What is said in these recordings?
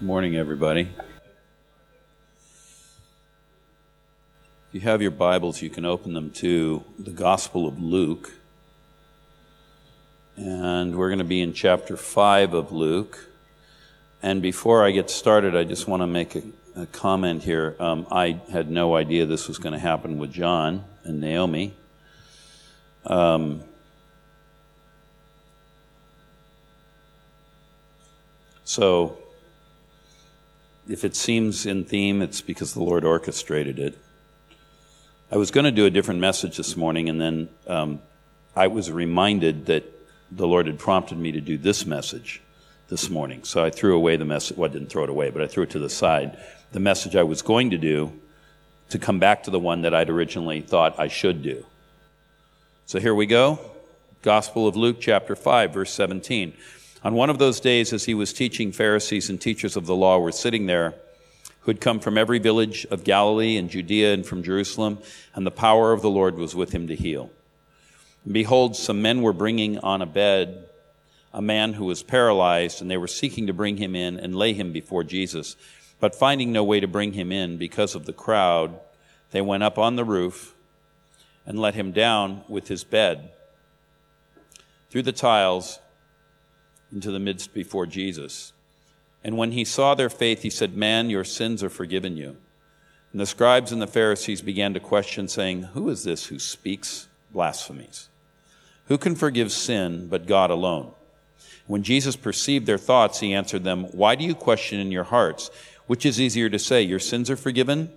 Good morning, everybody. If you have your Bibles, you can open them to the Gospel of Luke. And we're going to be in chapter 5 of Luke. And before I get started, I just want to make a comment here. I had no idea this was going to happen with John and Naomi. So, if it seems in theme, it's because the Lord orchestrated it. I was going to do a different message this morning, and then I was reminded that the Lord had prompted me to do this message this morning. So I threw away the message. Well, I didn't throw it away, but I threw it to the side. The message I was going to do to come back to the one that I'd originally thought I should do. So here we go. Gospel of Luke, chapter 5, verse 17. On one of those days, as he was teaching, Pharisees and teachers of the law were sitting there, who had come from every village of Galilee and Judea and from Jerusalem, and the power of the Lord was with him to heal. And behold, some men were bringing on a bed a man who was paralyzed, and they were seeking to bring him in and lay him before Jesus. But finding no way to bring him in because of the crowd, they went up on the roof and let him down with his bed through the tiles into the midst before Jesus. And when he saw their faith, he said, "Man, your sins are forgiven you." And the scribes and the Pharisees began to question, saying, "Who is this who speaks blasphemies? Who can forgive sin but God alone?" When Jesus perceived their thoughts, he answered them, "Why do you question in your hearts? Which is easier to say, 'Your sins are forgiven,'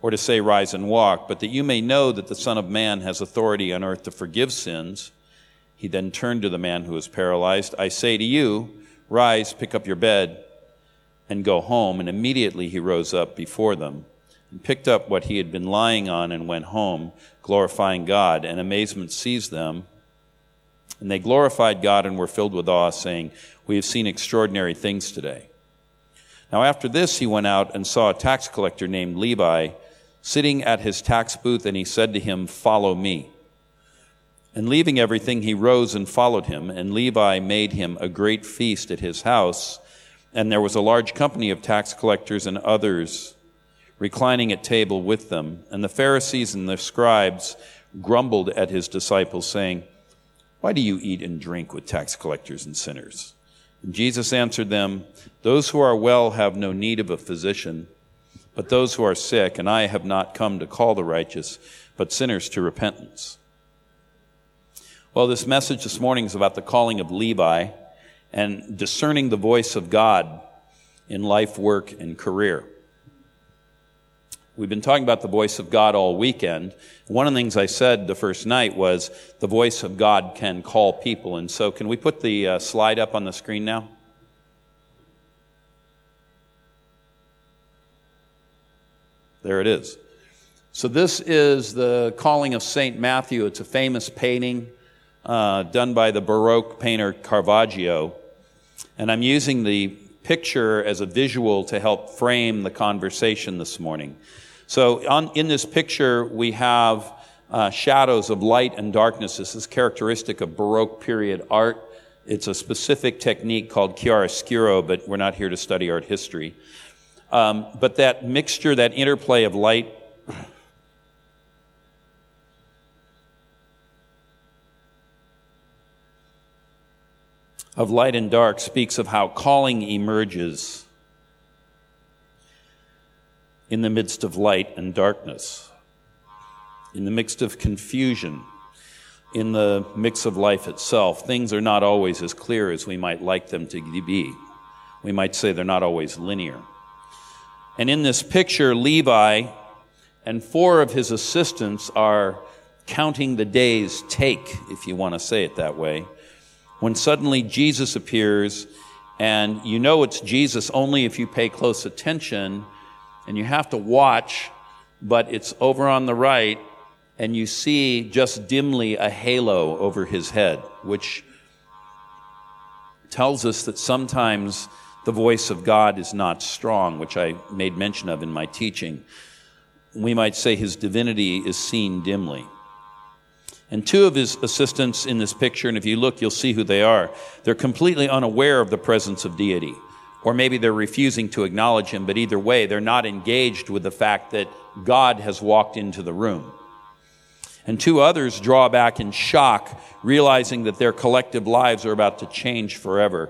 or to say, 'Rise and walk'? But that you may know that the Son of Man has authority on earth to forgive sins." He then turned to the man who was paralyzed. "I say to you, rise, pick up your bed, and go home." And immediately he rose up before them and picked up what he had been lying on and went home, glorifying God. And amazement seized them. And they glorified God and were filled with awe, saying, "We have seen extraordinary things today." Now after this he went out and saw a tax collector named Levi sitting at his tax booth, and he said to him, "Follow me." And leaving everything, he rose and followed him. And Levi made him a great feast at his house. And there was a large company of tax collectors and others reclining at table with them. And the Pharisees and the scribes grumbled at his disciples, saying, "Why do you eat and drink with tax collectors and sinners?" And Jesus answered them, "Those who are well have no need of a physician, but those who are sick. And I have not come to call the righteous, but sinners to repentance." Well, this message this morning is about the calling of Levi and discerning the voice of God in life, work, and career. We've been talking about the voice of God all weekend. One of the things I said the first night was the voice of God can call people. And so can we put the slide up on the screen now? There it is. So this is the calling of Saint Matthew. It's a famous painting done by the Baroque painter Caravaggio. And I'm using the picture as a visual to help frame the conversation this morning. So in this picture, we have shadows of light and darkness. This is characteristic of Baroque period art. It's a specific technique called chiaroscuro, but we're not here to study art history. But that mixture, that interplay of light and dark speaks of how calling emerges in the midst of light and darkness, in the midst of confusion, in the mix of life itself. Things are not always as clear as we might like them to be. We might say they're not always linear. And in this picture, Levi and four of his assistants are counting the day's take, if you want to say it that way, when suddenly Jesus appears, and you know it's Jesus only if you pay close attention, and you have to watch, but it's over on the right, and you see just dimly a halo over his head, which tells us that sometimes the voice of God is not strong, which I made mention of in my teaching. We might say his divinity is seen dimly. And two of his assistants in this picture, and if you look, you'll see who they are. They're completely unaware of the presence of deity. Or maybe they're refusing to acknowledge him, but either way, they're not engaged with the fact that God has walked into the room. And two others draw back in shock, realizing that their collective lives are about to change forever.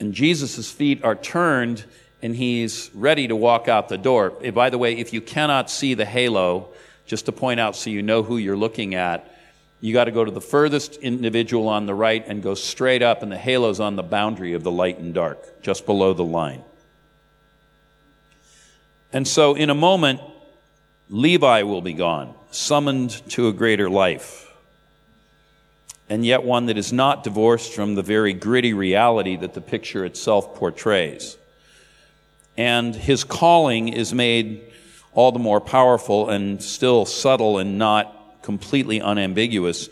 And Jesus' feet are turned, and he's ready to walk out the door. And by the way, if you cannot see the halo, just to point out so you know who you're looking at, you got to go to the furthest individual on the right and go straight up, and the halo's on the boundary of the light and dark, just below the line. And so in a moment, Levi will be gone, summoned to a greater life, and yet one that is not divorced from the very gritty reality that the picture itself portrays. And his calling is made all the more powerful and still subtle and not completely unambiguous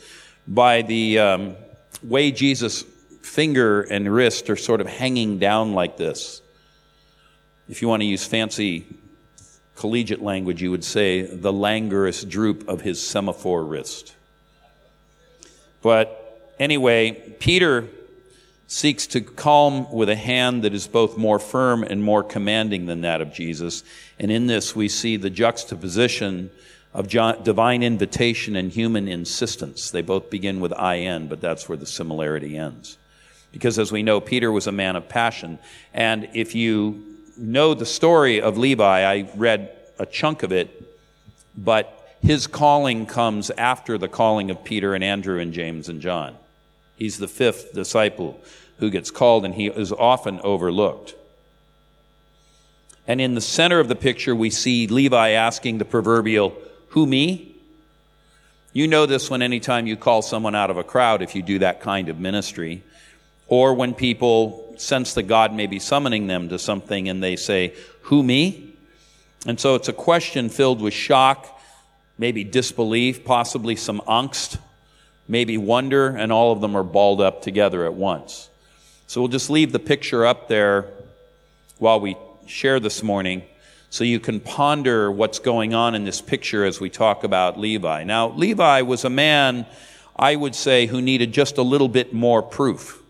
by the way Jesus' finger and wrist are sort of hanging down like this. If you want to use fancy collegiate language, you would say the languorous droop of his semaphore wrist. But anyway, Peter seeks to calm with a hand that is both more firm and more commanding than that of Jesus. And in this, we see the juxtaposition of divine invitation and human insistence. They both begin with I-N, but that's where the similarity ends. Because as we know, Peter was a man of passion. And if you know the story of Levi, I read a chunk of it, but his calling comes after the calling of Peter and Andrew and James and John. He's the fifth disciple who gets called, and he is often overlooked. And in the center of the picture, we see Levi asking the proverbial, "Who, me?" You know this one anytime you call someone out of a crowd, if you do that kind of ministry, or when people sense that God may be summoning them to something and they say, "Who, me?" And so it's a question filled with shock, maybe disbelief, possibly some angst, maybe wonder, and all of them are balled up together at once. So we'll just leave the picture up there while we share this morning, so you can ponder what's going on in this picture as we talk about Levi. Now, Levi was a man, I would say, who needed just a little bit more proof.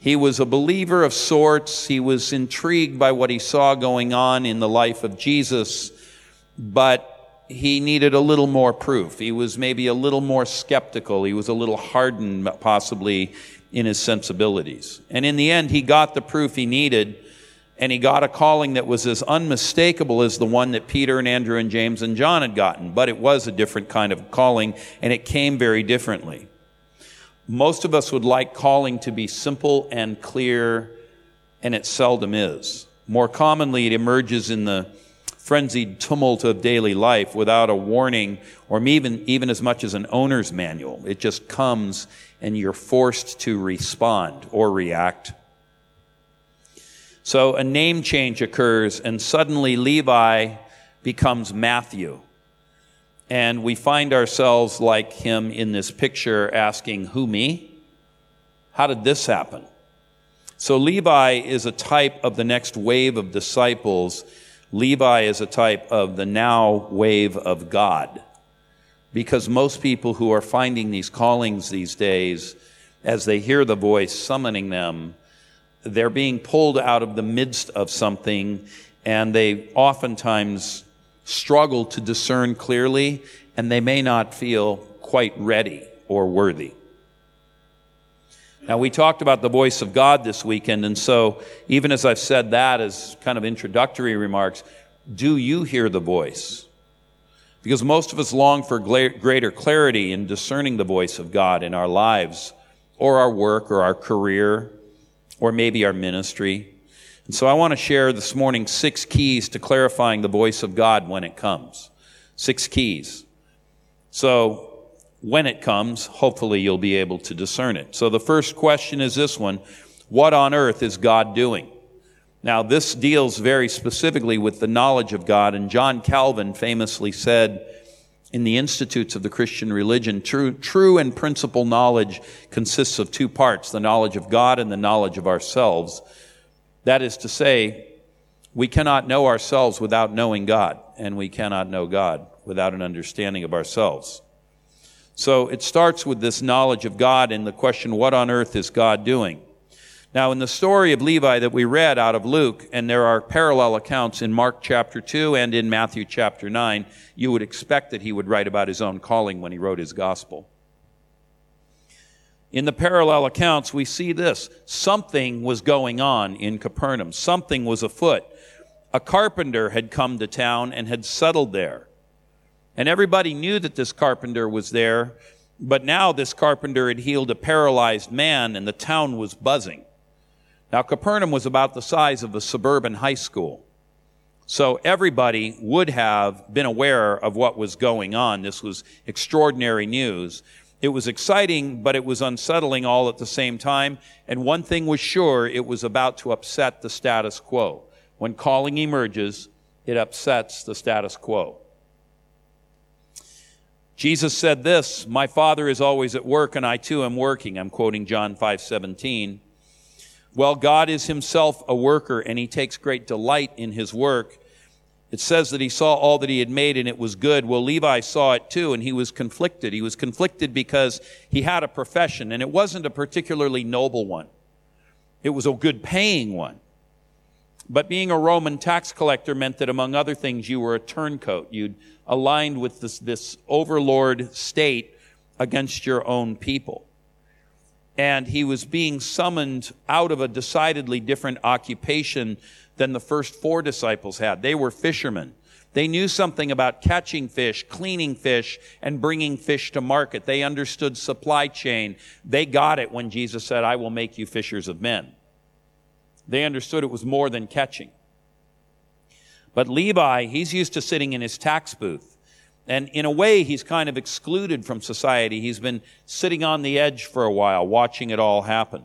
He was a believer of sorts. He was intrigued by what he saw going on in the life of Jesus, but he needed a little more proof. He was maybe a little more skeptical. He was a little hardened, possibly, in his sensibilities. And in the end, he got the proof he needed, and he got a calling that was as unmistakable as the one that Peter and Andrew and James and John had gotten. But it was a different kind of calling, and it came very differently. Most of us would like calling to be simple and clear, and it seldom is. More commonly, it emerges in the frenzied tumult of daily life without a warning or even as much as an owner's manual. It just comes, and you're forced to respond or react. So a name change occurs, and suddenly Levi becomes Matthew. And we find ourselves like him in this picture asking, "Who, me? How did this happen?" So Levi is a type of the next wave of disciples. Levi is a type of the now wave of God. Because most people who are finding these callings these days, as they hear the voice summoning them, they're being pulled out of the midst of something, and they oftentimes struggle to discern clearly, and they may not feel quite ready or worthy. Now, we talked about the voice of God this weekend, and so even as I've said that as kind of introductory remarks, do you hear the voice? Because most of us long for greater clarity in discerning the voice of God in our lives or our work or our career, or maybe our ministry. And so I want to share this morning 6 keys to clarifying the voice of God when it comes. 6 keys. So when it comes, hopefully you'll be able to discern it. So the first question is this one: what on earth is God doing? Now, this deals very specifically with the knowledge of God, and John Calvin famously said in the Institutes of the Christian Religion, true and principal knowledge consists of 2 parts, the knowledge of God and the knowledge of ourselves. That is to say, we cannot know ourselves without knowing God, and we cannot know God without an understanding of ourselves. So it starts with this knowledge of God and the question, what on earth is God doing? Now, in the story of Levi that we read out of Luke, and there are parallel accounts in Mark chapter 2 and in Matthew chapter 9, you would expect that he would write about his own calling when he wrote his gospel. In the parallel accounts, we see this. Something was going on in Capernaum. Something was afoot. A carpenter had come to town and had settled there. And everybody knew that this carpenter was there, but now this carpenter had healed a paralyzed man and the town was buzzing. Now, Capernaum was about the size of a suburban high school. So everybody would have been aware of what was going on. This was extraordinary news. It was exciting, but it was unsettling all at the same time. And one thing was sure, it was about to upset the status quo. When calling emerges, it upsets the status quo. Jesus said this, "My Father is always at work, and I too am working." I'm quoting John 5:17. Well, God is himself a worker, and he takes great delight in his work. It says that he saw all that he had made, and it was good. Well, Levi saw it too, and he was conflicted. He was conflicted because he had a profession, and it wasn't a particularly noble one. It was a good-paying one. But being a Roman tax collector meant that, among other things, you were a turncoat. You'd aligned with this overlord state against your own people. And he was being summoned out of a decidedly different occupation than the first four disciples had. They were fishermen. They knew something about catching fish, cleaning fish, and bringing fish to market. They understood supply chain. They got it when Jesus said, "I will make you fishers of men." They understood it was more than catching. But Levi, he's used to sitting in his tax booth. And in a way, he's kind of excluded from society. He's been sitting on the edge for a while, watching it all happen.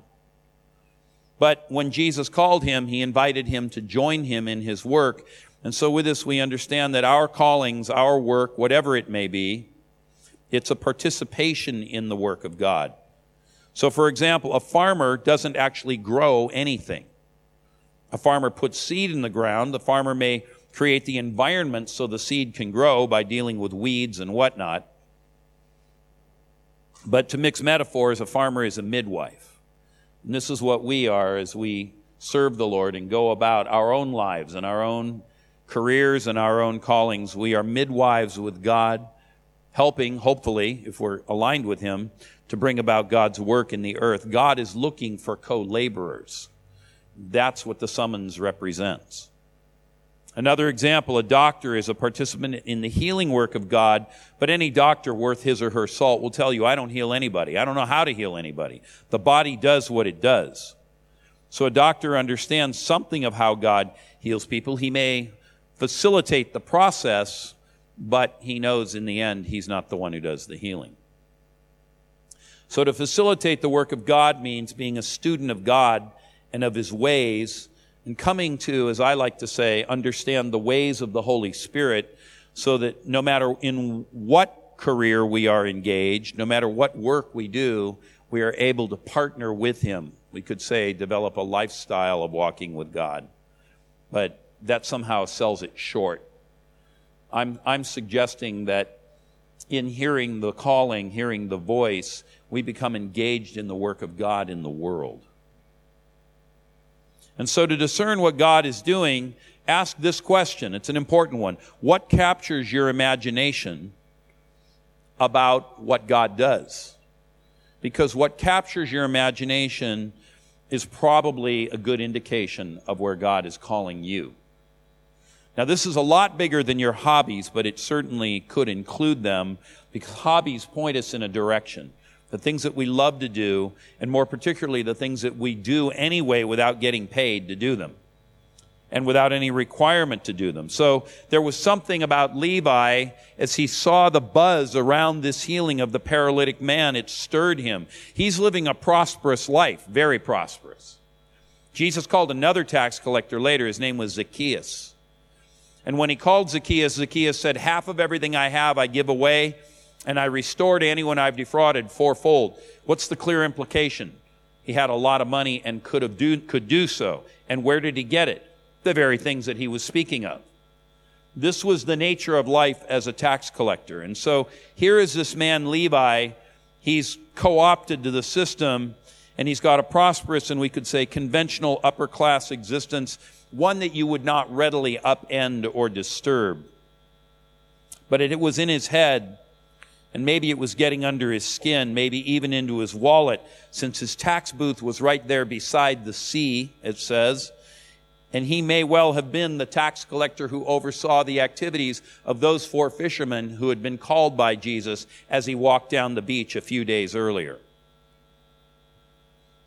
But when Jesus called him, he invited him to join him in his work. And so with this, we understand that our callings, our work, whatever it may be, it's a participation in the work of God. So, for example, a farmer doesn't actually grow anything. A farmer puts seed in the ground. The farmer may create the environment so the seed can grow by dealing with weeds and whatnot. But to mix metaphors, a farmer is a midwife. And this is what we are as we serve the Lord and go about our own lives and our own careers and our own callings. We are midwives with God, helping, hopefully, if we're aligned with Him, to bring about God's work in the earth. God is looking for co-laborers. That's what the summons represents. Another example, a doctor is a participant in the healing work of God, but any doctor worth his or her salt will tell you, "I don't heal anybody. I don't know how to heal anybody. The body does what it does." So a doctor understands something of how God heals people. He may facilitate the process, but he knows in the end he's not the one who does the healing. So to facilitate the work of God means being a student of God and of his ways, and coming to, as I like to say, understand the ways of the Holy Spirit, so that no matter in what career we are engaged, no matter what work we do, we are able to partner with him. We could say develop a lifestyle of walking with God, but that somehow sells it short. I'm suggesting that in hearing the calling, hearing the voice, we become engaged in the work of God in the world. And so to discern what God is doing, ask this question. It's an important one. What captures your imagination about what God does? Because what captures your imagination is probably a good indication of where God is calling you. Now, this is a lot bigger than your hobbies, but it certainly could include them, because hobbies point us in a direction. The things that we love to do, and more particularly the things that we do anyway without getting paid to do them and without any requirement to do them. So there was something about Levi as he saw the buzz around this healing of the paralytic man. It stirred him. He's living a prosperous life, very prosperous. Jesus called another tax collector later. His name was Zacchaeus. And when he called Zacchaeus, Zacchaeus said, "Half of everything I have I give away, and I restore to anyone I've defrauded fourfold." What's the clear implication? He had a lot of money and could do so. And where did he get it? The very things that he was speaking of. This was the nature of life as a tax collector. And so here is this man, Levi. He's co-opted to the system, and he's got a prosperous, and we could say conventional upper-class existence, one that you would not readily upend or disturb. But it was in his head, and maybe it was getting under his skin, maybe even into his wallet, since his tax booth was right there beside the sea, it says. And he may well have been the tax collector who oversaw the activities of those four fishermen who had been called by Jesus as he walked down the beach a few days earlier.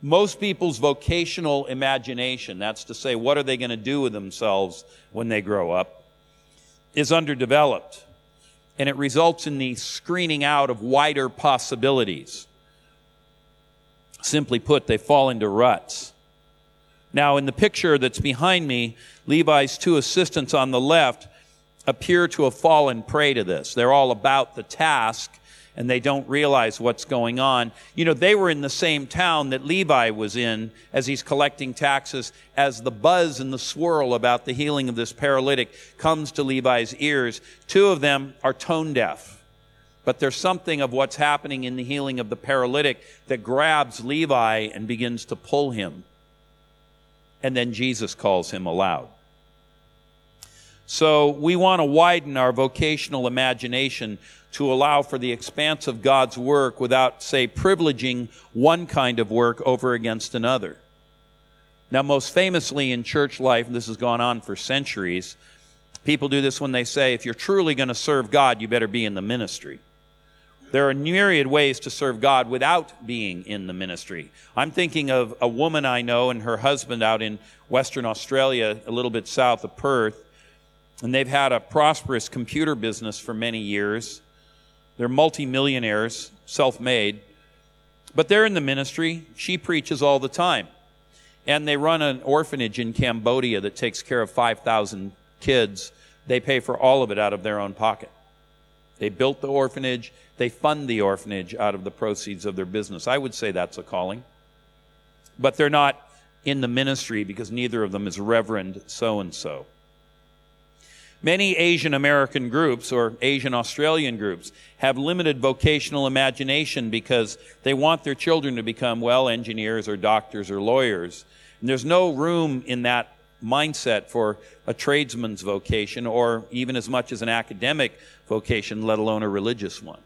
Most people's vocational imagination, that's to say, what are they going to do with themselves when they grow up, is underdeveloped. And it results in the screening out of wider possibilities. Simply put, they fall into ruts. Now, in the picture that's behind me, Levi's two assistants on the left appear to have fallen prey to this. They're all about the task, and they don't realize what's going on. You know, they were in the same town that Levi was in as he's collecting taxes, as the buzz and the swirl about the healing of this paralytic comes to Levi's ears. Two of them are tone deaf, but there's something of what's happening in the healing of the paralytic that grabs Levi and begins to pull him. And then Jesus calls him aloud. So we want to widen our vocational imagination to allow for the expanse of God's work without, say, privileging one kind of work over against another. Now, most famously in church life, and this has gone on for centuries, people do this when they say, if you're truly going to serve God, you better be in the ministry. There are myriad ways to serve God without being in the ministry. I'm thinking of a woman I know and her husband out in Western Australia, a little bit south of Perth, and they've had a prosperous computer business for many years. They're multimillionaires, self-made, but they're in the ministry. She preaches all the time. And they run an orphanage in Cambodia that takes care of 5,000 kids. They pay for all of it out of their own pocket. They built the orphanage. They fund the orphanage out of the proceeds of their business. I would say that's a calling. But they're not in the ministry because neither of them is Reverend so-and-so. Many Asian American groups or Asian Australian groups have limited vocational imagination because they want their children to become, well, engineers or doctors or lawyers. And there's no room in that mindset for a tradesman's vocation or even as much as an academic vocation, let alone a religious one.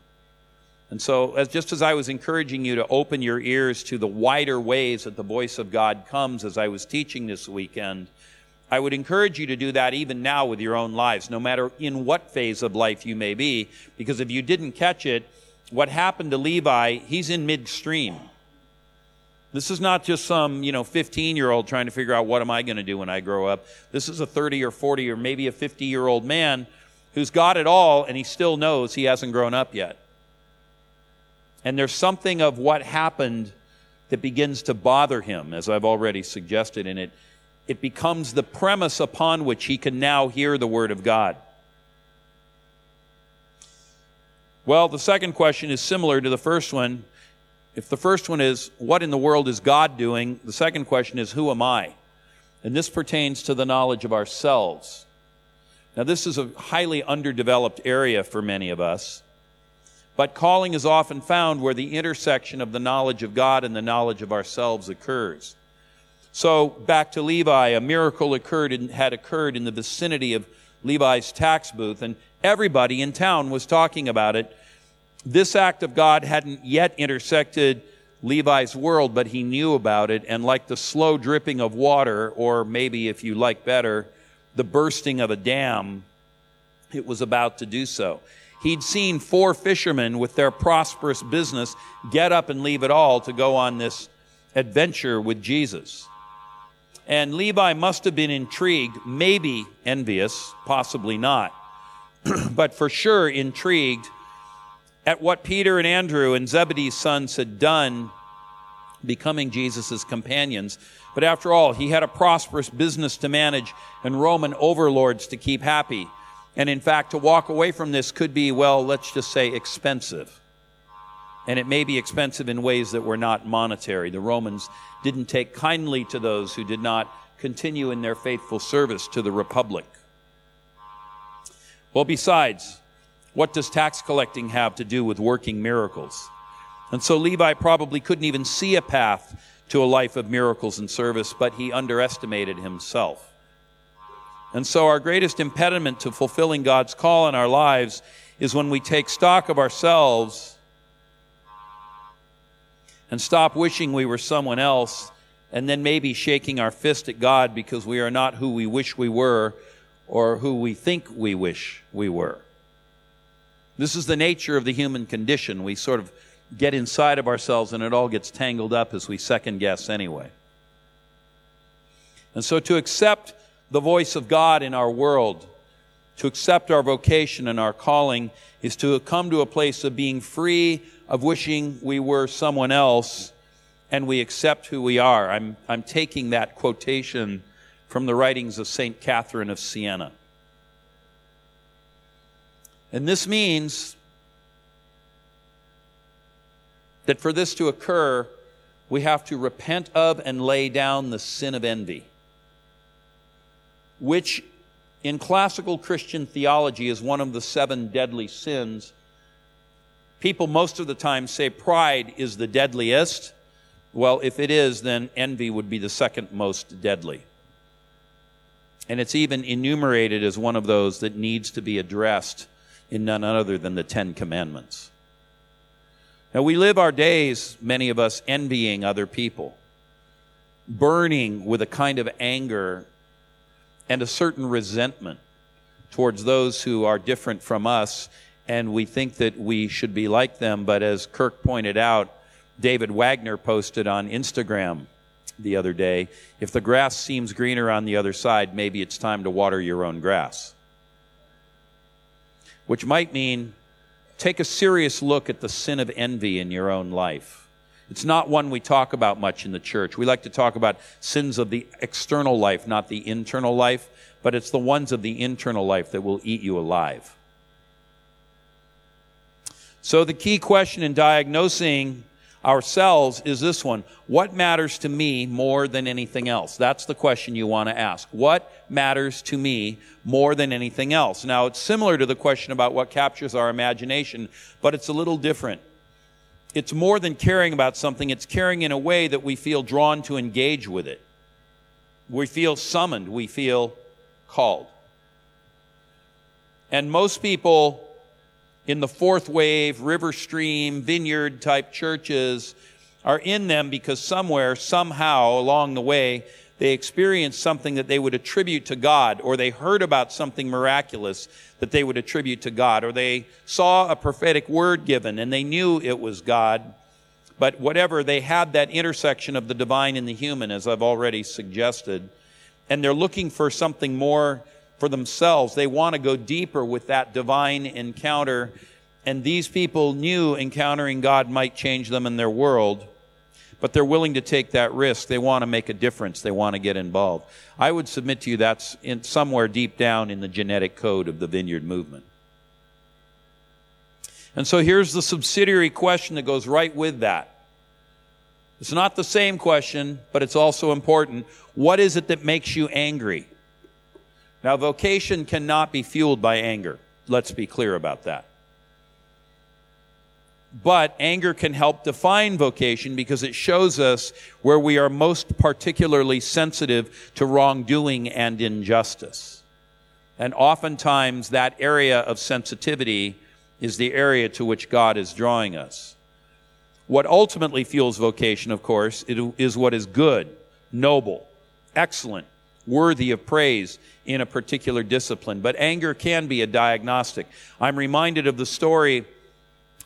And so just as I was encouraging you to open your ears to the wider ways that the voice of God comes as I was teaching this weekend, I would encourage you to do that even now with your own lives, no matter in what phase of life you may be, because if you didn't catch it, what happened to Levi, he's in midstream. This is not just some, 15-year-old trying to figure out what am I going to do when I grow up. This is a 30 or 40 or maybe a 50-year-old man who's got it all and he still knows he hasn't grown up yet. And there's something of what happened that begins to bother him, as I've already suggested, and it becomes the premise upon which he can now hear the Word of God. Well, the second question is similar to the first one. If the first one is, what in the world is God doing? The second question is, who am I? And this pertains to the knowledge of ourselves. Now, this is a highly underdeveloped area for many of us, but calling is often found where the intersection of the knowledge of God and the knowledge of ourselves occurs. So back to Levi, a miracle had occurred in the vicinity of Levi's tax booth, and everybody in town was talking about it. This act of God hadn't yet intersected Levi's world, but he knew about it, and like the slow dripping of water, or maybe if you like better, the bursting of a dam, it was about to do so. He'd seen four fishermen with their prosperous business get up and leave it all to go on this adventure with Jesus. And Levi must have been intrigued, maybe envious, possibly not, but for sure intrigued at what Peter and Andrew and Zebedee's sons had done, becoming Jesus' companions. But after all, he had a prosperous business to manage and Roman overlords to keep happy. And in fact, to walk away from this could be, well, let's just say expensive. And it may be expensive in ways that were not monetary. The Romans didn't take kindly to those who did not continue in their faithful service to the Republic. Well, besides, what does tax collecting have to do with working miracles? And so Levi probably couldn't even see a path to a life of miracles and service, but he underestimated himself. And so our greatest impediment to fulfilling God's call in our lives is when we take stock of ourselves and stop wishing we were someone else, and then maybe shaking our fist at God because we are not who we wish we were or who we think we wish we were. This is the nature of the human condition. We sort of get inside of ourselves and it all gets tangled up as we second guess anyway. And so to accept the voice of God in our world, to accept our vocation and our calling, is to come to a place of being free of wishing we were someone else, and we accept who we are. I'm taking that quotation from the writings of Saint Catherine of Siena. And this means that for this to occur, we have to repent of and lay down the sin of envy, which in classical Christian theology is one of the 7 deadly sins. People most of the time say pride is the deadliest. Well, if it is, then envy would be the second most deadly. And it's even enumerated as one of those that needs to be addressed in none other than the Ten Commandments. Now, we live our days, many of us, envying other people, burning with a kind of anger and a certain resentment towards those who are different from us, and we think that we should be like them. But as Kirk pointed out, David Wagner posted on Instagram the other day, if the grass seems greener on the other side, maybe it's time to water your own grass. Which might mean take a serious look at the sin of envy in your own life. It's not one we talk about much in the church. We like to talk about sins of the external life, not the internal life, but it's the ones of the internal life that will eat you alive. So the key question in diagnosing ourselves is this one: what matters to me more than anything else? That's the question you want to ask. What matters to me more than anything else? Now, it's similar to the question about what captures our imagination, but it's a little different. It's more than caring about something. It's caring in a way that we feel drawn to engage with it. We feel summoned. We feel called. And most people in the fourth wave, river stream, vineyard type churches are in them because somewhere, somehow along the way, they experienced something that they would attribute to God, or they heard about something miraculous that they would attribute to God, or they saw a prophetic word given and they knew it was God. But whatever, they had that intersection of the divine and the human, as I've already suggested, and they're looking for something more for themselves. They want to go deeper with that divine encounter, and these people knew encountering God might change them in their world, but they're willing to take that risk. They want to make a difference. They want to get involved. I would submit to you that's in somewhere deep down in the genetic code of the Vineyard movement. And so here's the subsidiary question that goes right with that. It's not the same question, but it's also important. What is it that makes you angry? Now, vocation cannot be fueled by anger. Let's be clear about that. But anger can help define vocation because it shows us where we are most particularly sensitive to wrongdoing and injustice. And oftentimes that area of sensitivity is the area to which God is drawing us. What ultimately fuels vocation, of course, is what is good, noble, excellent, worthy of praise in a particular discipline. But anger can be a diagnostic. I'm reminded of the story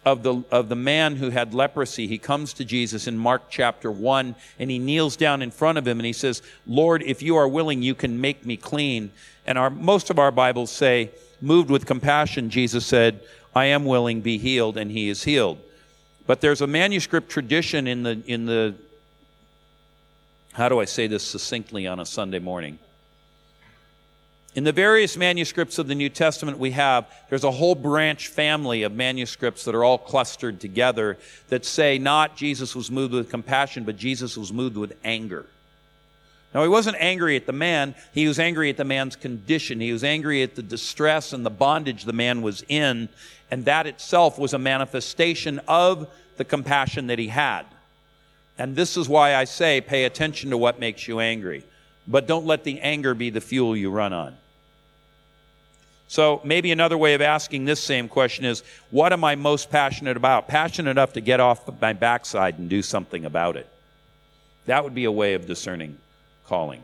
of the man who had leprosy. He comes to Jesus in Mark chapter 1, and he kneels down in front of him and he says, "Lord, if you are willing, you can make me clean." And most of our Bibles say, moved with compassion, Jesus said, "I am willing, be healed," and he is healed. But there's a manuscript tradition in the how do I say this succinctly on a Sunday morning? In the various manuscripts of the New Testament we have, there's a whole branch family of manuscripts that are all clustered together that say not Jesus was moved with compassion, but Jesus was moved with anger. Now, he wasn't angry at the man. He was angry at the man's condition. He was angry at the distress and the bondage the man was in, and that itself was a manifestation of the compassion that he had. And this is why I say pay attention to what makes you angry. But don't let the anger be the fuel you run on. So maybe another way of asking this same question is, what am I most passionate about? Passionate enough to get off my backside and do something about it. That would be a way of discerning calling.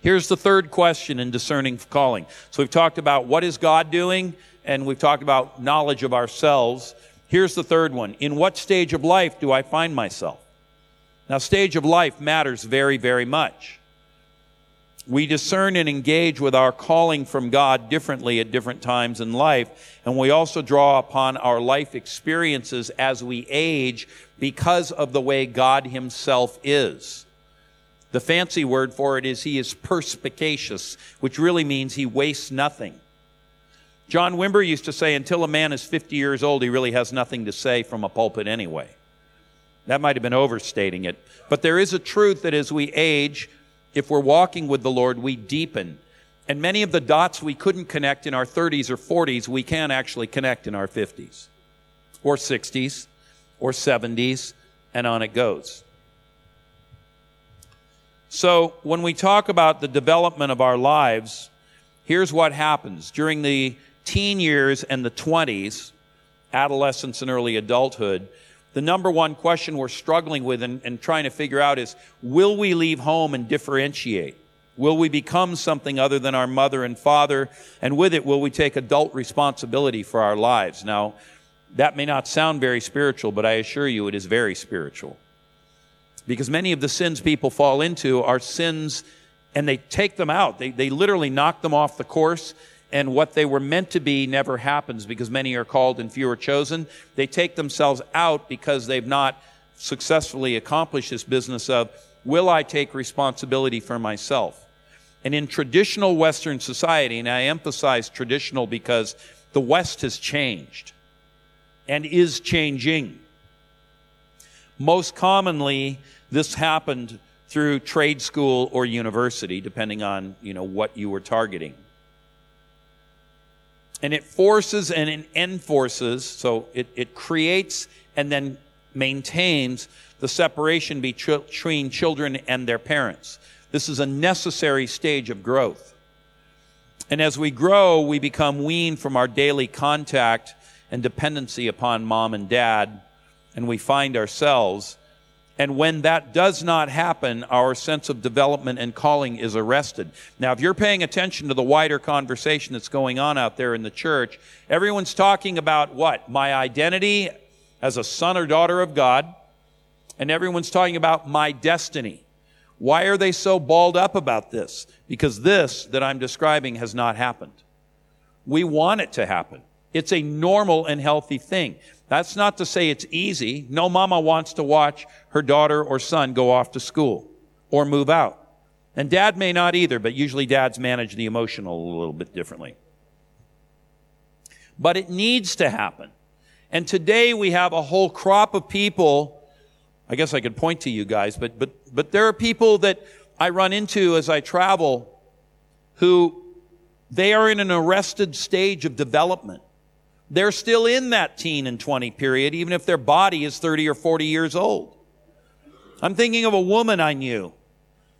Here's the third question in discerning calling. So we've talked about what is God doing, and we've talked about knowledge of ourselves. Here's the third one. In what stage of life do I find myself? Now, stage of life matters very, very much. We discern and engage with our calling from God differently at different times in life, and we also draw upon our life experiences as we age because of the way God himself is. The fancy word for it is he is perspicacious, which really means he wastes nothing. John Wimber used to say, until a man is 50 years old, he really has nothing to say from a pulpit anyway. That might have been overstating it. But there is a truth that as we age, if we're walking with the Lord, we deepen. And many of the dots we couldn't connect in our 30s or 40s, we can actually connect in our 50s or 60s or 70s, and on it goes. So when we talk about the development of our lives, here's what happens. During the teen years and the 20s, adolescence and early adulthood, the number one question we're struggling with and trying to figure out is, will we leave home and differentiate? Will we become something other than our mother and father? And with it, will we take adult responsibility for our lives? Now, that may not sound very spiritual, but I assure you it is very spiritual. Because many of the sins people fall into are sins, and they take them out. They literally knock them off the course, and what they were meant to be never happens because many are called and few are chosen. They take themselves out because they've not successfully accomplished this business of, will I take responsibility for myself? And in traditional Western society, and I emphasize traditional because the West has changed and is changing. Most commonly, this happened through trade school or university, depending on, what you were targeting. And it forces and it enforces, so it creates and then maintains the separation between children and their parents. This is a necessary stage of growth. And as we grow, we become weaned from our daily contact and dependency upon mom and dad, and we find ourselves. And when that does not happen, our sense of development and calling is arrested. Now, if you're paying attention to the wider conversation that's going on out there in the church, everyone's talking about what? My identity as a son or daughter of God. And everyone's talking about my destiny. Why are they so balled up about this? Because this that I'm describing has not happened. We want it to happen. It's a normal and healthy thing. That's not to say it's easy. No mama wants to watch her daughter or son go off to school or move out. And dad may not either, but usually dads manage the emotional a little bit differently. But it needs to happen. And today we have a whole crop of people. I guess I could point to you guys, but there are people that I run into as I travel who they are in an arrested stage of development. They're still in that teen and 20 period, even if their body is 30 or 40 years old. I'm thinking of a woman I knew.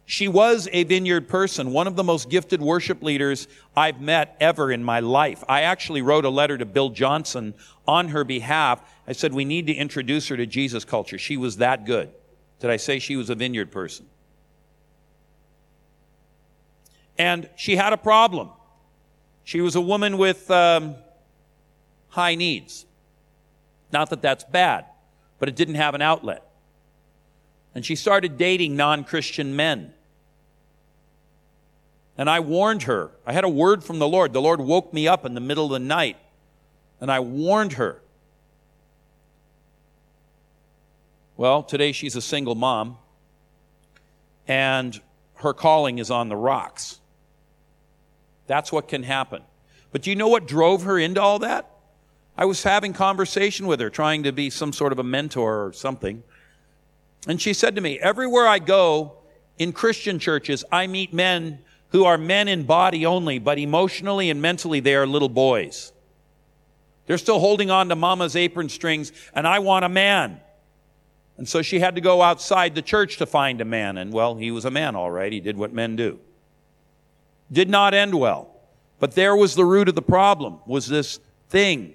She was a Vineyard person, one of the most gifted worship leaders I've met ever in my life. I actually wrote a letter to Bill Johnson on her behalf. I said, we need to introduce her to Jesus culture. She was that good. Did I say she was a Vineyard person? And she had a problem. She was a woman with high needs. Not that that's bad, but it didn't have an outlet. And she started dating non-Christian men. And I warned her. I had a word from the Lord. The Lord woke me up in the middle of the night, and I warned her. Well, today she's a single mom, and her calling is on the rocks. That's what can happen. But do you know what drove her into all that? I was having conversation with her, trying to be some sort of a mentor or something. And she said to me, everywhere I go in Christian churches, I meet men who are men in body only, but emotionally and mentally they are little boys. They're still holding on to mama's apron strings, and I want a man. And so she had to go outside the church to find a man. And, well, he was a man, all right. He did what men do. Did not end well. But there was the root of the problem, was this thing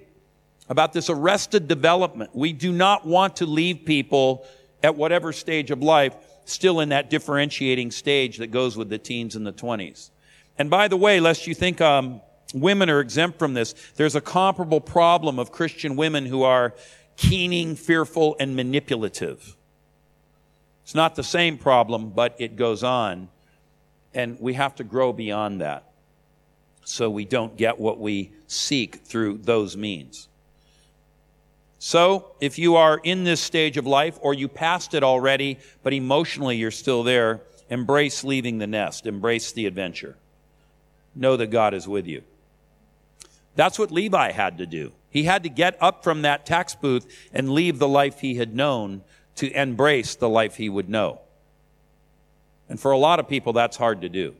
about this arrested development. We do not want to leave people at whatever stage of life still in that differentiating stage that goes with the teens and the 20s. And by the way, lest you think women are exempt from this, there's a comparable problem of Christian women who are keening, fearful, and manipulative. It's not the same problem, but it goes on. And we have to grow beyond that so we don't get what we seek through those means. So if you are in this stage of life or you passed it already, but emotionally you're still there, embrace leaving the nest. Embrace the adventure. Know that God is with you. That's what Levi had to do. He had to get up from that tax booth and leave the life he had known to embrace the life he would know. And for a lot of people, that's hard to do.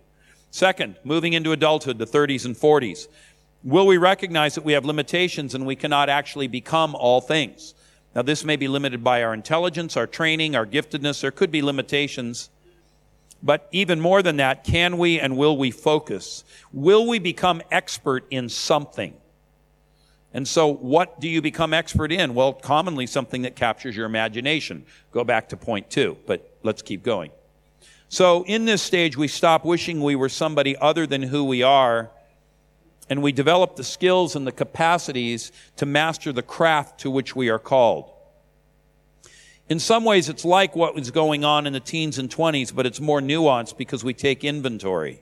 Second, moving into adulthood, the 30s and 40s. Will we recognize that we have limitations and we cannot actually become all things? Now, this may be limited by our intelligence, our training, our giftedness. There could be limitations. But even more than that, can we and will we focus? Will we become expert in something? And so what do you become expert in? Well, commonly something that captures your imagination. Go back to point two, but let's keep going. So in this stage, we stop wishing we were somebody other than who we are, and we develop the skills and the capacities to master the craft to which we are called. In some ways, it's like what was going on in the teens and 20s, but it's more nuanced because we take inventory.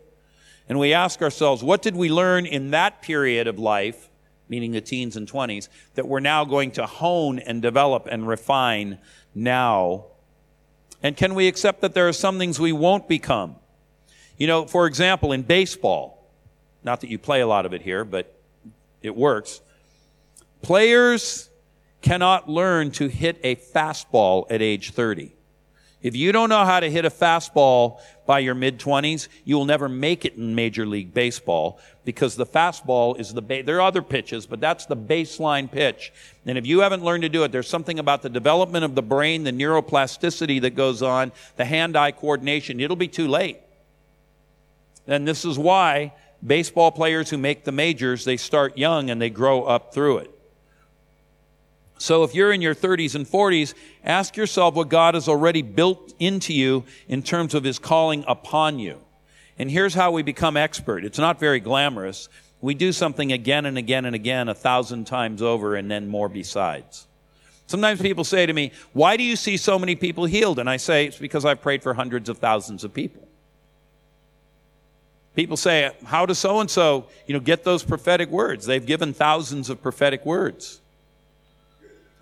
And we ask ourselves, what did we learn in that period of life, meaning the teens and 20s, that we're now going to hone and develop and refine now? And can we accept that there are some things we won't become? You know, for example, in baseball, not that you play a lot of it here, but it works. Players cannot learn to hit a fastball at age 30. If you don't know how to hit a fastball by your mid-20s, you will never make it in Major League Baseball because the fastball is there are other pitches, but that's the baseline pitch. And if you haven't learned to do it, there's something about the development of the brain, the neuroplasticity that goes on, the hand-eye coordination. It'll be too late. And this is why baseball players who make the majors, they start young and they grow up through it. So if you're in your 30s and 40s, ask yourself what God has already built into you in terms of his calling upon you. And here's how we become expert. It's not very glamorous. We do something again and again and again, 1,000 times over, and then more besides. Sometimes people say to me, why do you see so many people healed? And I say, it's because I've prayed for hundreds of thousands of people. People say, how does so-and-so, get those prophetic words? They've given thousands of prophetic words.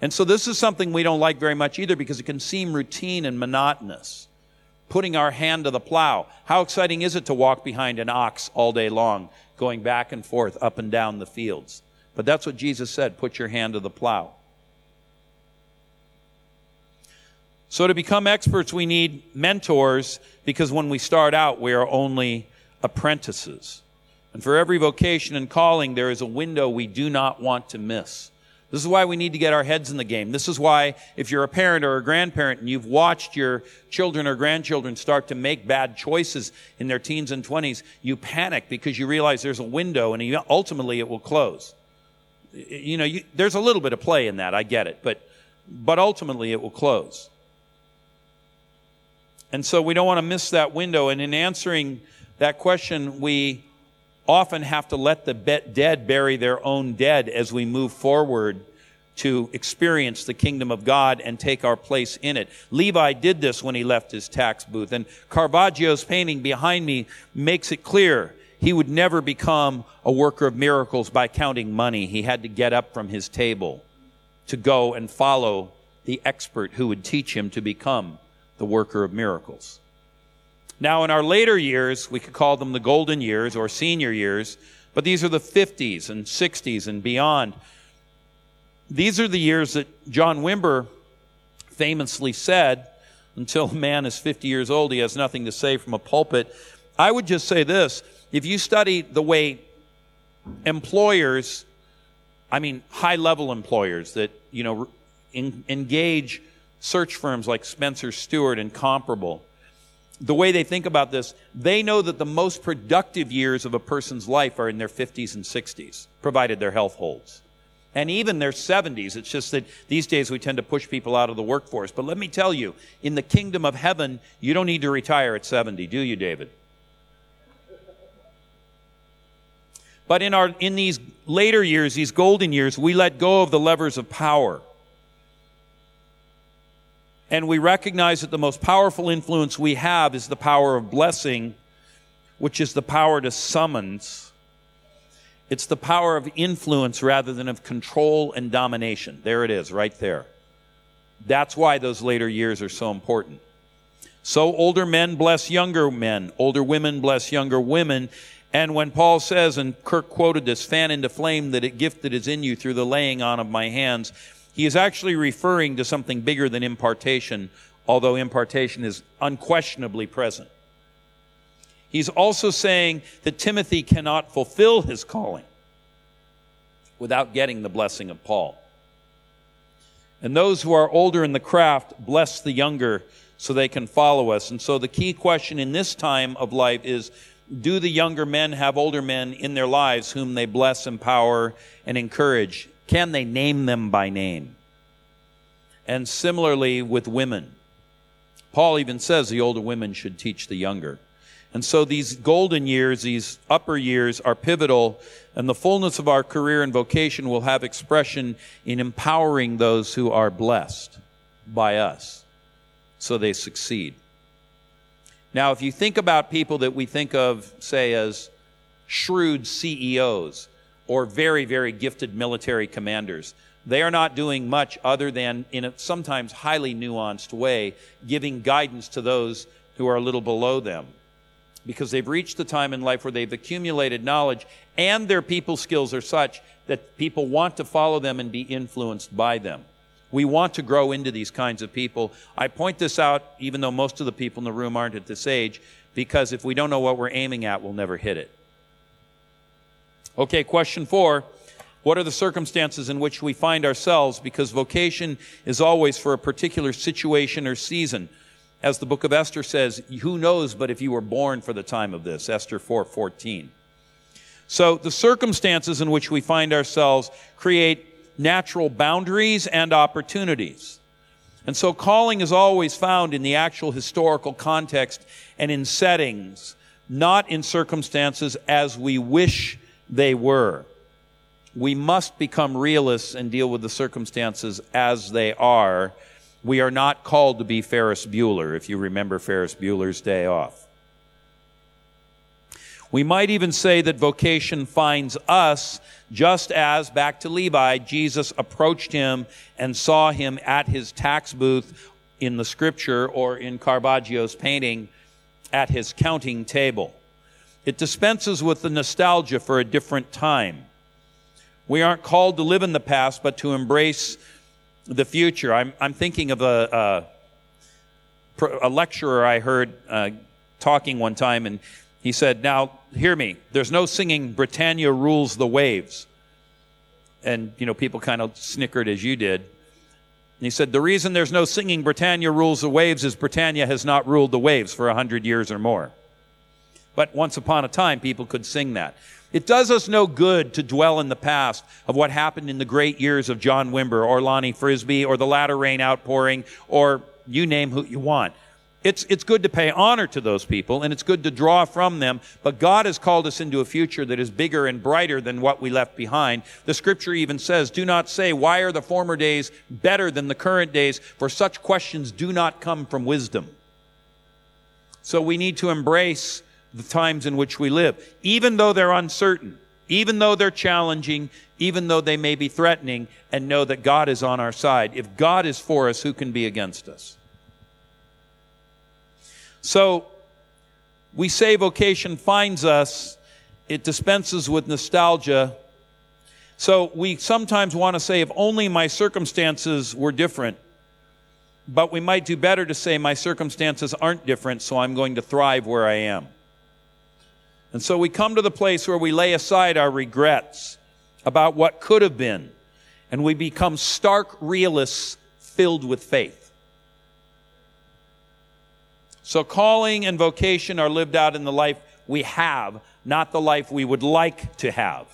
And so this is something we don't like very much either because it can seem routine and monotonous. Putting our hand to the plow. How exciting is it to walk behind an ox all day long, going back and forth, up and down the fields? But that's what Jesus said, put your hand to the plow. So to become experts, we need mentors because when we start out, we are only apprentices. And for every vocation and calling, there is a window we do not want to miss. This is why we need to get our heads in the game. This is why if you're a parent or a grandparent and you've watched your children or grandchildren start to make bad choices in their teens and 20s, you panic because you realize there's a window and ultimately it will close. There's a little bit of play in that, I get it, but ultimately it will close. And so we don't want to miss that window. And in answering that question, we often have to let the dead bury their own dead as we move forward to experience the kingdom of God and take our place in it. Levi did this when he left his tax booth, and Caravaggio's painting behind me makes it clear he would never become a worker of miracles by counting money. He had to get up from his table to go and follow the expert who would teach him to become the worker of miracles. Now, in our later years, we could call them the golden years or senior years, but these are the 50s and 60s and beyond. These are the years that John Wimber famously said, until a man is 50 years old, he has nothing to say from a pulpit. I would just say this, if you study the way employers, high-level employers that engage search firms like Spencer Stewart and Comparable, the way they think about this, they know that the most productive years of a person's life are in their 50s and 60s, provided their health holds. And even their 70s, it's just that these days we tend to push people out of the workforce. But let me tell you, in the kingdom of heaven, you don't need to retire at 70, do you, David? But in these later years, these golden years, we let go of the levers of power. And we recognize that the most powerful influence we have is the power of blessing, which is the power to summons. It's the power of influence rather than of control and domination. There it is, right there. That's why those later years are so important. So older men bless younger men. Older women bless younger women. And when Paul says, and Kirk quoted this, fan into flame that gift that is in you through the laying on of my hands, he is actually referring to something bigger than impartation, although impartation is unquestionably present. He's also saying that Timothy cannot fulfill his calling without getting the blessing of Paul. And those who are older in the craft bless the younger so they can follow us. And so the key question in this time of life is, do the younger men have older men in their lives whom they bless, empower, and encourage? Can they name them by name? And similarly with women. Paul even says the older women should teach the younger. And so these golden years, these upper years, are pivotal, and the fullness of our career and vocation will have expression in empowering those who are blessed by us so they succeed. Now, if you think about people that we think of, say, as shrewd CEOs, or very, very gifted military commanders. They are not doing much other than, in a sometimes highly nuanced way, giving guidance to those who are a little below them, because they've reached the time in life where they've accumulated knowledge and their people skills are such that people want to follow them and be influenced by them. We want to grow into these kinds of people. I point this out, even though most of the people in the room aren't at this age, because if we don't know what we're aiming at, we'll never hit it. Okay, question 4, what are the circumstances in which we find ourselves? Because vocation is always for a particular situation or season. As the book of Esther says, who knows but if you were born for the time of this, Esther 4:14. So the circumstances in which we find ourselves create natural boundaries and opportunities. And so calling is always found in the actual historical context and in settings, not in circumstances as we wish they were. We must become realists and deal with the circumstances as they are. We are not called to be Ferris Bueller, if you remember Ferris Bueller's Day Off. We might even say that vocation finds us just as, back to Levi, Jesus approached him and saw him at his tax booth in the scripture, or in Caravaggio's painting, at his counting table. It dispenses with the nostalgia for a different time. We aren't called to live in the past, but to embrace the future. I'm thinking of a lecturer I heard talking one time, and he said, now, hear me, there's no singing Britannia rules the waves. And, you know, people kind of snickered as you did. And he said, the reason there's no singing Britannia rules the waves is Britannia has not ruled the waves for 100 years or more. But once upon a time, people could sing that. It does us no good to dwell in the past of what happened in the great years of John Wimber or Lonnie Frisbee or the Latter Rain outpouring, or you name who you want. It's good to pay honor to those people, and it's good to draw from them, but God has called us into a future that is bigger and brighter than what we left behind. The scripture even says, do not say, why are the former days better than the current days? For such questions do not come from wisdom. So we need to embrace the times in which we live, even though they're uncertain, even though they're challenging, even though they may be threatening, and know that God is on our side. If God is for us, who can be against us? So we say vocation finds us, it dispenses with nostalgia. So we sometimes want to say, if only my circumstances were different, but we might do better to say, my circumstances aren't different, so I'm going to thrive where I am. And so we come to the place where we lay aside our regrets about what could have been, and we become stark realists filled with faith. So calling and vocation are lived out in the life we have, not the life we would like to have.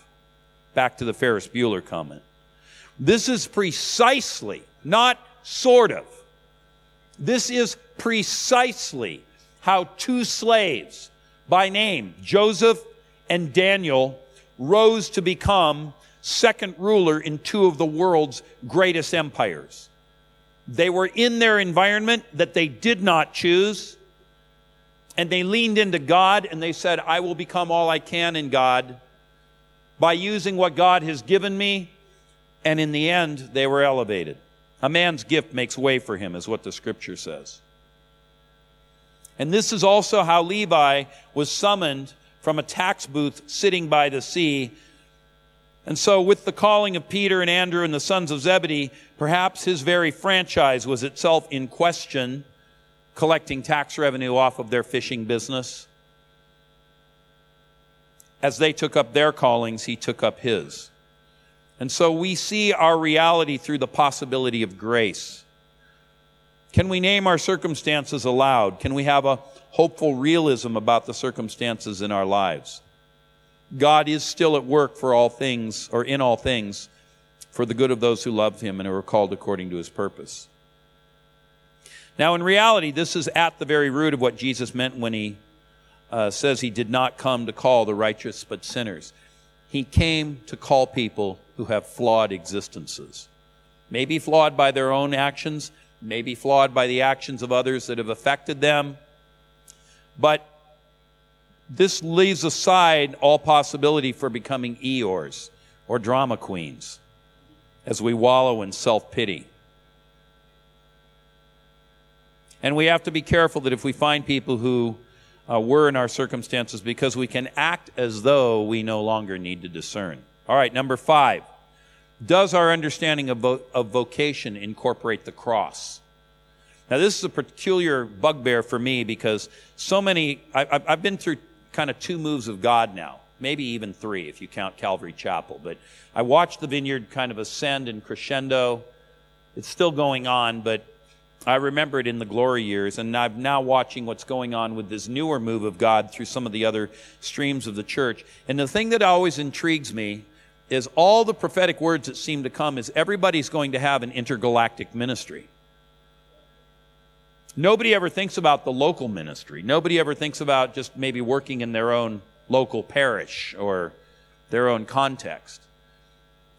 Back to the Ferris Bueller comment. This is precisely, not sort of, this is precisely how two slaves by name, Joseph and Daniel, rose to become second ruler in two of the world's greatest empires. They were in their environment that they did not choose, and they leaned into God, and they said, I will become all I can in God by using what God has given me, and in the end, they were elevated. A man's gift makes way for him, is what the Scripture says. And this is also how Levi was summoned from a tax booth sitting by the sea. And so with the calling of Peter and Andrew and the sons of Zebedee, perhaps his very franchise was itself in question, collecting tax revenue off of their fishing business. As they took up their callings, he took up his. And so we see our reality through the possibility of grace. Can we name our circumstances aloud? Can we have a hopeful realism about the circumstances in our lives? God is still at work for all things, or in all things, for the good of those who love him and who are called according to his purpose. Now, in reality, this is at the very root of what Jesus meant when he says he did not come to call the righteous but sinners. He came to call people who have flawed existences, maybe flawed by their own actions, maybe flawed by the actions of others that have affected them. But this leaves aside all possibility for becoming Eeyores or drama queens as we wallow in self-pity. And we have to be careful that if we find people who were in our circumstances, because we can act as though we no longer need to discern. All right, number 5. Does our understanding of vocation incorporate the cross? Now, this is a peculiar bugbear for me because so many, I've been through kind of 2 moves of God now, maybe even 3 if you count Calvary Chapel. But I watched the Vineyard kind of ascend and crescendo. It's still going on, but I remember it in the glory years, and I'm now watching what's going on with this newer move of God through some of the other streams of the church. And the thing that always intrigues me is all the prophetic words that seem to come is everybody's going to have an intergalactic ministry. Nobody ever thinks about the local ministry. Nobody ever thinks about just maybe working in their own local parish or their own context.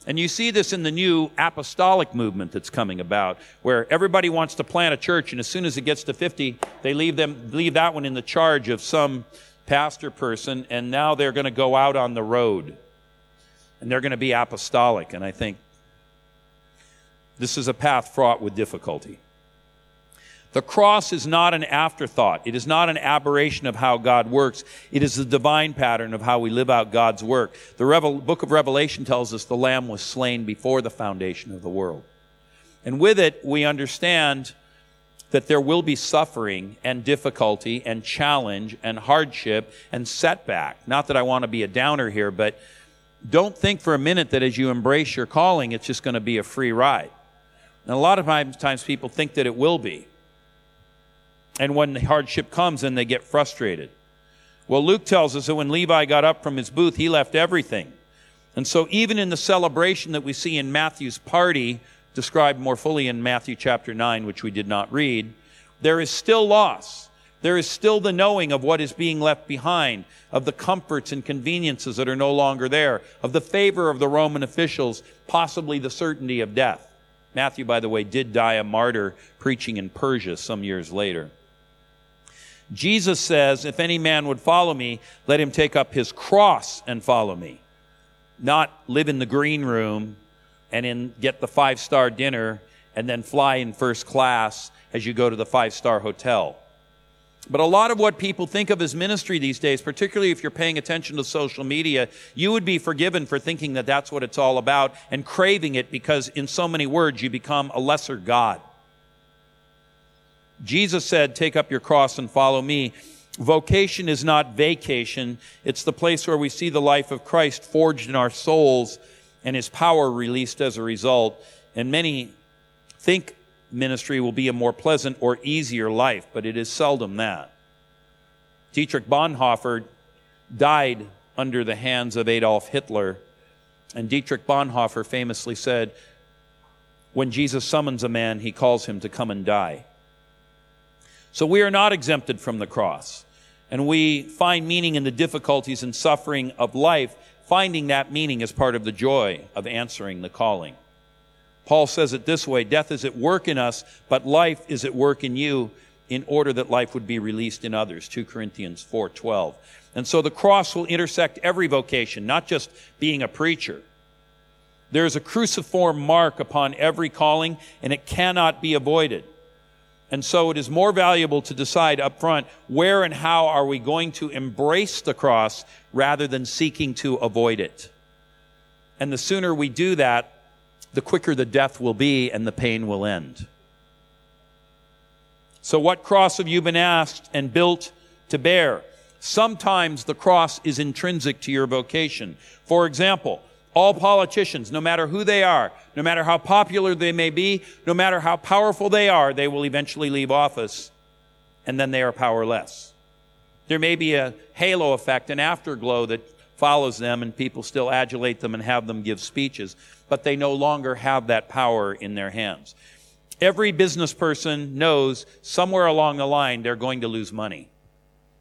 And you see this in the New Apostolic movement that's coming about, where everybody wants to plant a church, and as soon as it gets to 50, they leave that one in the charge of some pastor person, and now they're going to go out on the road. And they're going to be apostolic. And I think this is a path fraught with difficulty. The cross is not an afterthought. It is not an aberration of how God works. It is the divine pattern of how we live out God's work. The book of Revelation tells us the Lamb was slain before the foundation of the world. And with it, we understand that there will be suffering and difficulty and challenge and hardship and setback. Not that I want to be a downer here, but don't think for a minute that as you embrace your calling, it's just going to be a free ride. And a lot of times people think that it will be. And when the hardship comes, then they get frustrated. Well, Luke tells us that when Levi got up from his booth, he left everything. And so even in the celebration that we see in Matthew's party, described more fully in Matthew chapter 9, which we did not read, there is still loss. There is still the knowing of what is being left behind, of the comforts and conveniences that are no longer there, of the favor of the Roman officials, possibly the certainty of death. Matthew, by the way, did die a martyr preaching in Persia some years later. Jesus says, if any man would follow me, let him take up his cross and follow me. Not live in the green room and get the 5-star dinner and then fly in first class as you go to the 5-star hotel. But a lot of what people think of as ministry these days, particularly if you're paying attention to social media, you would be forgiven for thinking that that's what it's all about and craving it because in so many words you become a lesser God. Jesus said, take up your cross and follow me. Vocation is not vacation. It's the place where we see the life of Christ forged in our souls and his power released as a result. And many think ministry will be a more pleasant or easier life, but it is seldom that. Dietrich Bonhoeffer died under the hands of Adolf Hitler, and Dietrich Bonhoeffer famously said, "When Jesus summons a man, he calls him to come and die." So we are not exempted from the cross, and we find meaning in the difficulties and suffering of life, finding that meaning as part of the joy of answering the calling. Paul says it this way, "Death is at work in us, but life is at work in you, in order that life would be released in others," 2 Corinthians 4:12. And so the cross will intersect every vocation, not just being a preacher. There is a cruciform mark upon every calling, and it cannot be avoided. And so it is more valuable to decide up front, where and how are we going to embrace the cross rather than seeking to avoid it? And the sooner we do that, the quicker the death will be and the pain will end. So what cross have you been asked and built to bear? Sometimes the cross is intrinsic to your vocation. For example, all politicians, no matter who they are, no matter how popular they may be, no matter how powerful they are, they will eventually leave office, and then they are powerless. There may be a halo effect, an afterglow that follows them, and people still adulate them and have them give speeches, but they no longer have that power in their hands. Every business person knows somewhere along the line they're going to lose money.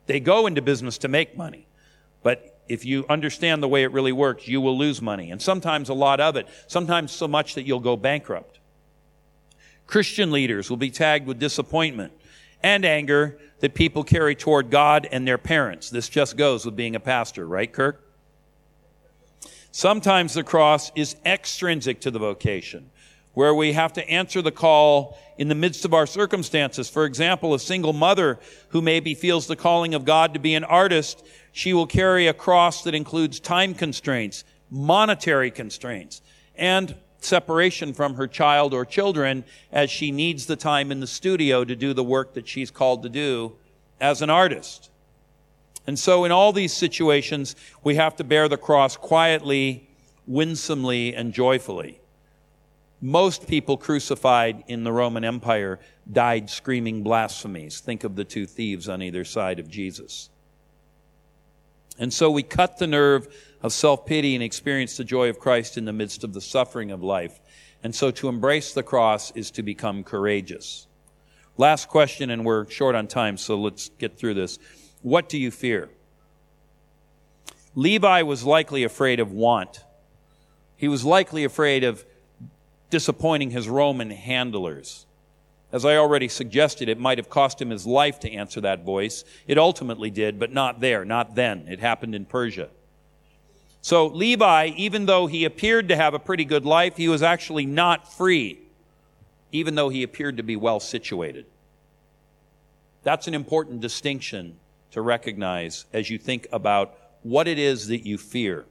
They go into business to make money, but if you understand the way it really works, you will lose money, and sometimes a lot of it, sometimes so much that you'll go bankrupt. Christian leaders will be tagged with disappointment and anger that people carry toward God and their parents. This just goes with being a pastor, right, Kirk? Sometimes the cross is extrinsic to the vocation, where we have to answer the call in the midst of our circumstances. For example, a single mother who maybe feels the calling of God to be an artist, she will carry a cross that includes time constraints, monetary constraints, and separation from her child or children as she needs the time in the studio to do the work that she's called to do as an artist. And so in all these situations, we have to bear the cross quietly, winsomely, and joyfully. Most people crucified in the Roman Empire died screaming blasphemies. Think of the two thieves on either side of Jesus. And so we cut the nerve of self-pity and experience the joy of Christ in the midst of the suffering of life. And so to embrace the cross is to become courageous. Last question, and we're short on time, so let's get through this. What do you fear? Levi was likely afraid of want. He was likely afraid of disappointing his Roman handlers. As I already suggested, it might have cost him his life to answer that voice. It ultimately did, but not there, not then. It happened in Persia. So Levi, even though he appeared to have a pretty good life, he was actually not free, even though he appeared to be well situated. That's an important distinction to recognize as you think about what it is that you fear.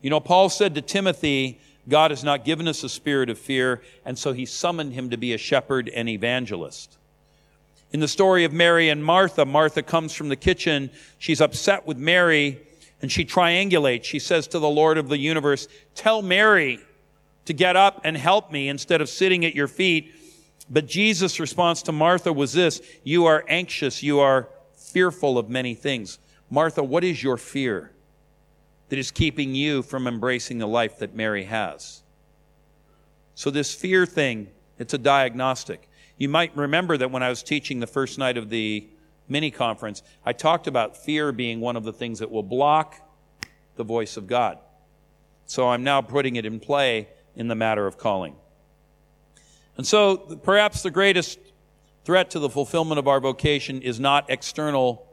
You know, Paul said to Timothy, God has not given us a spirit of fear, and so he summoned him to be a shepherd and evangelist. In the story of Mary and Martha, Martha comes from the kitchen. She's upset with Mary, and she triangulates. She says to the Lord of the universe, "Tell Mary to get up and help me instead of sitting at your feet." But Jesus' response to Martha was this, "You are anxious, you are fearful of many things." Martha, what is your fear that is keeping you from embracing the life that Mary has? So this fear thing, it's a diagnostic. You might remember that when I was teaching the first night of the mini-conference, I talked about fear being one of the things that will block the voice of God. So I'm now putting it in play in the matter of calling. And so perhaps the greatest threat to the fulfillment of our vocation is not external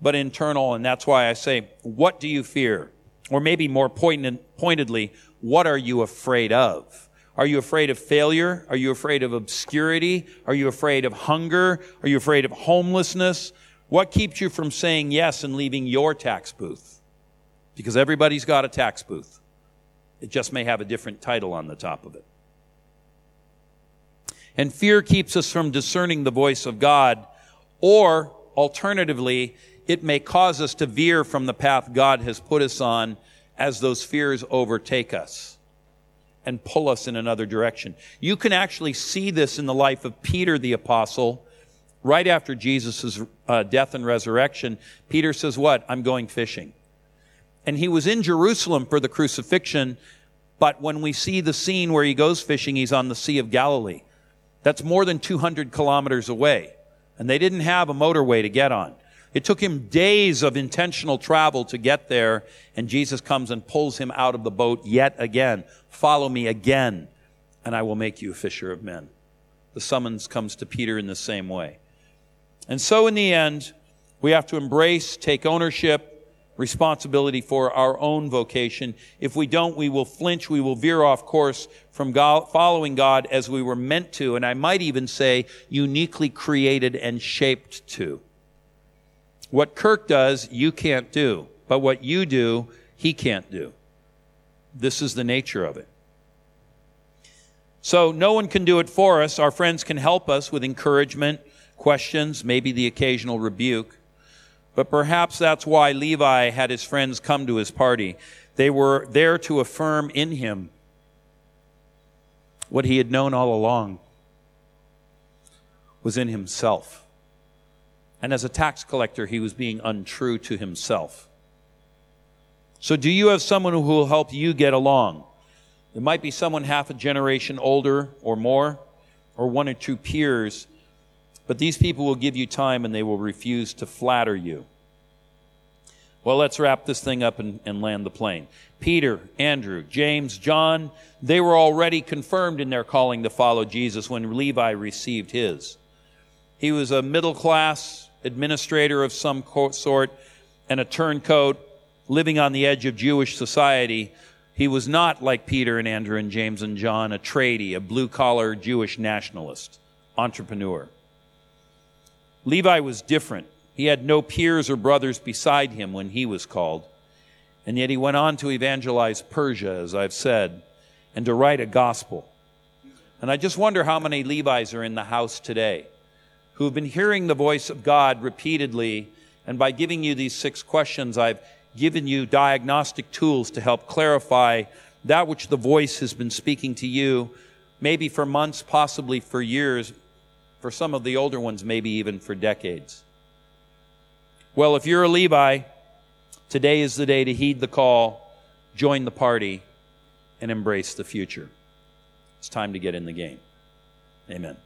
but internal, and that's why I say, what do you fear? Or maybe more pointedly, what are you afraid of? Are you afraid of failure? Are you afraid of obscurity? Are you afraid of hunger? Are you afraid of homelessness? What keeps you from saying yes and leaving your tax booth? Because everybody's got a tax booth. It just may have a different title on the top of it. And fear keeps us from discerning the voice of God, or alternatively, it may cause us to veer from the path God has put us on as those fears overtake us. and pull us in another direction. You can actually see this in the life of Peter the apostle. Right after Jesus' death and resurrection, Peter says what? I'm going fishing. And he was in Jerusalem for the crucifixion, but when we see the scene where he goes fishing, he's on the Sea of Galilee. That's more than 200 kilometers away, and they didn't have a motorway to get on. It took him days of intentional travel to get there, and Jesus comes and pulls him out of the boat yet again. Follow me again, and I will make you a fisher of men. The summons comes to Peter in the same way. And so in the end, we have to embrace, take ownership, responsibility for our own vocation. If we don't, we will flinch, we will veer off course from following God as we were meant to, and I might even say uniquely created and shaped to. What Kirk does, you can't do. But what you do, he can't do. This is the nature of it. So no one can do it for us. Our friends can help us with encouragement, questions, maybe the occasional rebuke. But perhaps that's why Levi had his friends come to his party. They were there to affirm in him what he had known all along was in himself. And as a tax collector, he was being untrue to himself. So do you have someone who will help you get along? It might be someone half a generation older or more, or one or two peers, but these people will give you time and they will refuse to flatter you. Well, let's wrap this thing up and land the plane. Peter, Andrew, James, John, they were already confirmed in their calling to follow Jesus when Levi received his. He was a middle-class administrator of some sort and a turncoat living on the edge of Jewish society. He was not, like Peter and Andrew and James and John, a tradie, a blue-collar Jewish nationalist, entrepreneur. Levi was different. He had no peers or brothers beside him when he was called, and yet he went on to evangelize Persia, as I've said, and to write a gospel. And I just wonder how many Levis are in the house today who have been hearing the voice of God repeatedly, and by giving you these 6 questions, I've given you diagnostic tools to help clarify that which the voice has been speaking to you, maybe for months, possibly for years, for some of the older ones, maybe even for decades. Well, if you're a Levi, today is the day to heed the call, join the party, and embrace the future. It's time to get in the game. Amen.